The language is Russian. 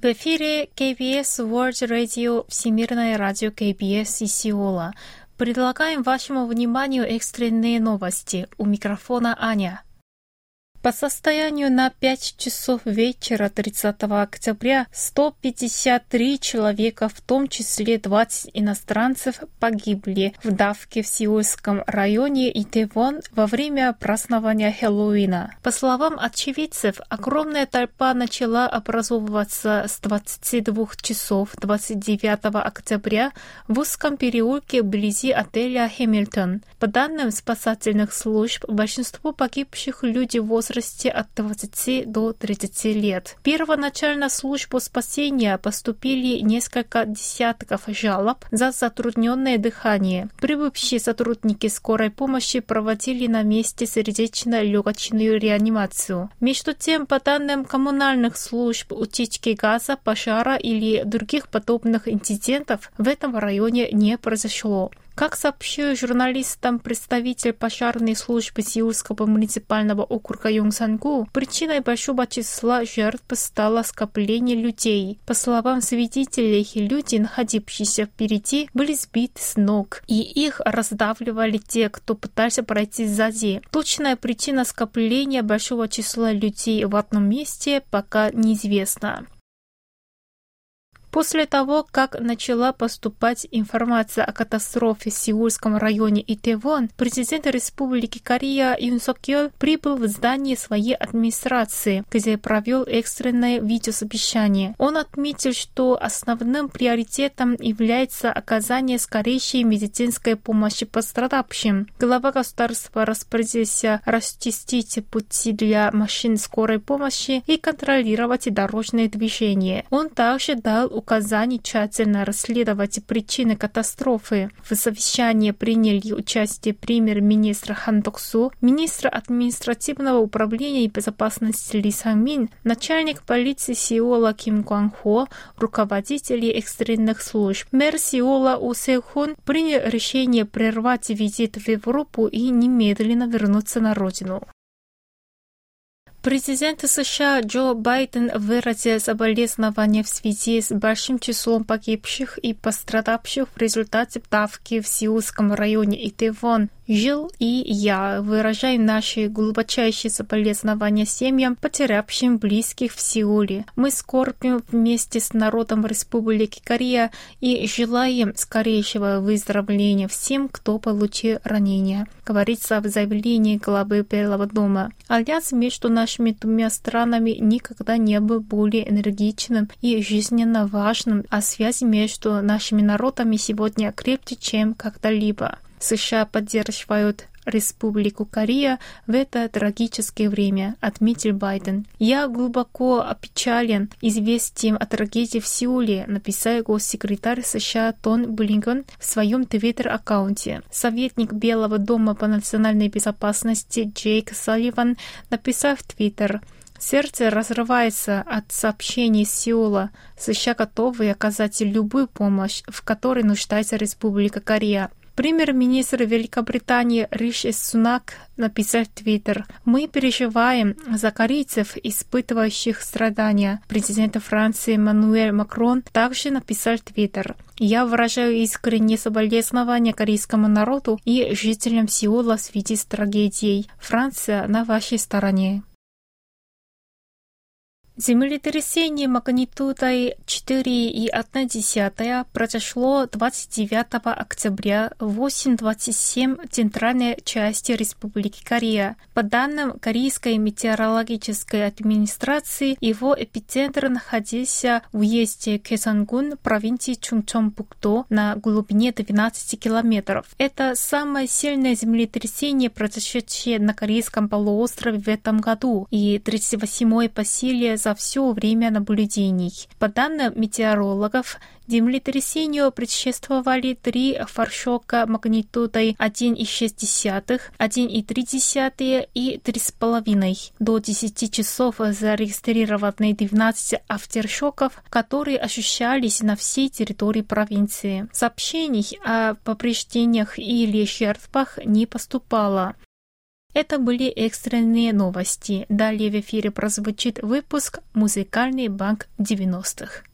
В эфире KBS World Radio, Всемирное радио KBS из Сеула. Предлагаем вашему вниманию экстренные новости. У микрофона Аня. По состоянию на 5 часов вечера 30 октября 153 человека, в том числе 20 иностранцев, погибли в давке в сеульском районе Итхэвон во время празднования Хэллоуина. По словам очевидцев, огромная толпа начала образовываться с 22 часов 29 октября в узком переулке вблизи отеля «Хэмилтон». По данным спасательных служб, большинство погибших — люди в возрасте от 20 до 30 лет. Первоначально в службу спасения поступили несколько десятков жалоб за затрудненное дыхание. Прибывшие сотрудники скорой помощи проводили на месте сердечно-легочную реанимацию. Между тем, по данным коммунальных служб, утечки газа, пожара или других подобных инцидентов в этом районе не произошло. Как сообщил журналистам представитель пожарной службы Сеульского муниципального округа Ёнгсан-гу, причиной большого числа жертв стало скопление людей. По словам свидетелей, люди, находившиеся впереди, были сбиты с ног, и их раздавливали те, кто пытался пройти сзади. Точная причина скопления большого числа людей в одном месте пока неизвестна. После того, как начала поступать информация о катастрофе в сеульском районе Итхэвон, президент Республики Корея Юн Сок Ёль прибыл в здание своей администрации, где провел экстренное видеосовещание. Он отметил, что основным приоритетом является оказание скорейшей медицинской помощи пострадавшим. Глава государства распорядился расчистить пути для машин скорой помощи и контролировать дорожное движение. Он также дал указаний тщательно расследовать причины катастрофы. В совещании приняли участие премьер-министр Хан Токсу, министр административного управления и безопасности Ли Санмин, начальник полиции Сеула Ким Куан Хо, руководители экстренных служб. Мэр Сеула У Сэг Хун принял решение прервать визит в Европу и немедленно вернуться на родину. Президент США Джо Байден выразил соболезнования в связи с большим числом погибших и пострадавших в результате давки в сеульском районе Итхэвон. Жил и я выражаю наши глубочайшие соболезнования семьям, потерявшим близких в Сеуле. Мы скорбим вместе с народом Республики Корея и желаем скорейшего выздоровления всем, кто получил ранения, говорится в заявлении главы Белого дома. Альянс между нашими двумя странами никогда не был более энергичным и жизненно важным, а связь между нашими народами сегодня крепче, чем когда-либо. США поддерживают Республику Корея в это трагическое время, отметил Байден. «Я глубоко опечален известием о трагедии в Сеуле», написал госсекретарь США Тон Блинкен в своем твиттер-аккаунте. Советник Белого дома по национальной безопасности Джейк Салливан написал в твиттер: «Сердце разрывается от сообщений Сеула. США готовы оказать любую помощь, в которой нуждается Республика Корея». Премьер-министр Великобритании Риши Сунак написал в твиттер: «Мы переживаем за корейцев, испытывающих страдания». Президент Франции Эммануэль Макрон также написал в твиттер: «Я выражаю искренние соболезнования корейскому народу и жителям Сеула в связи с трагедией. Франция на вашей стороне». Землетрясение магнитудой 4,1 произошло 29 октября в 8:27 центральной части Республики Корея. По данным Корейской метеорологической администрации, его эпицентр находился в уезде Кесангун, провинции Чунчонбукто, на глубине 12 километров. Это самое сильное землетрясение, произошедшее на Корейском полуострове в этом году, и 38-е по силе за все время наблюдений. По данным метеорологов, землетрясению предшествовали три форшока магнитудой 1,6, 1,3 и 3,5. До 10 часов зарегистрированы 12 афтершоков, которые ощущались на всей территории провинции. Сообщений о повреждениях или жертвах не поступало. Это были экстренные новости. Далее в эфире прозвучит выпуск «Музыкальный банк 90-х».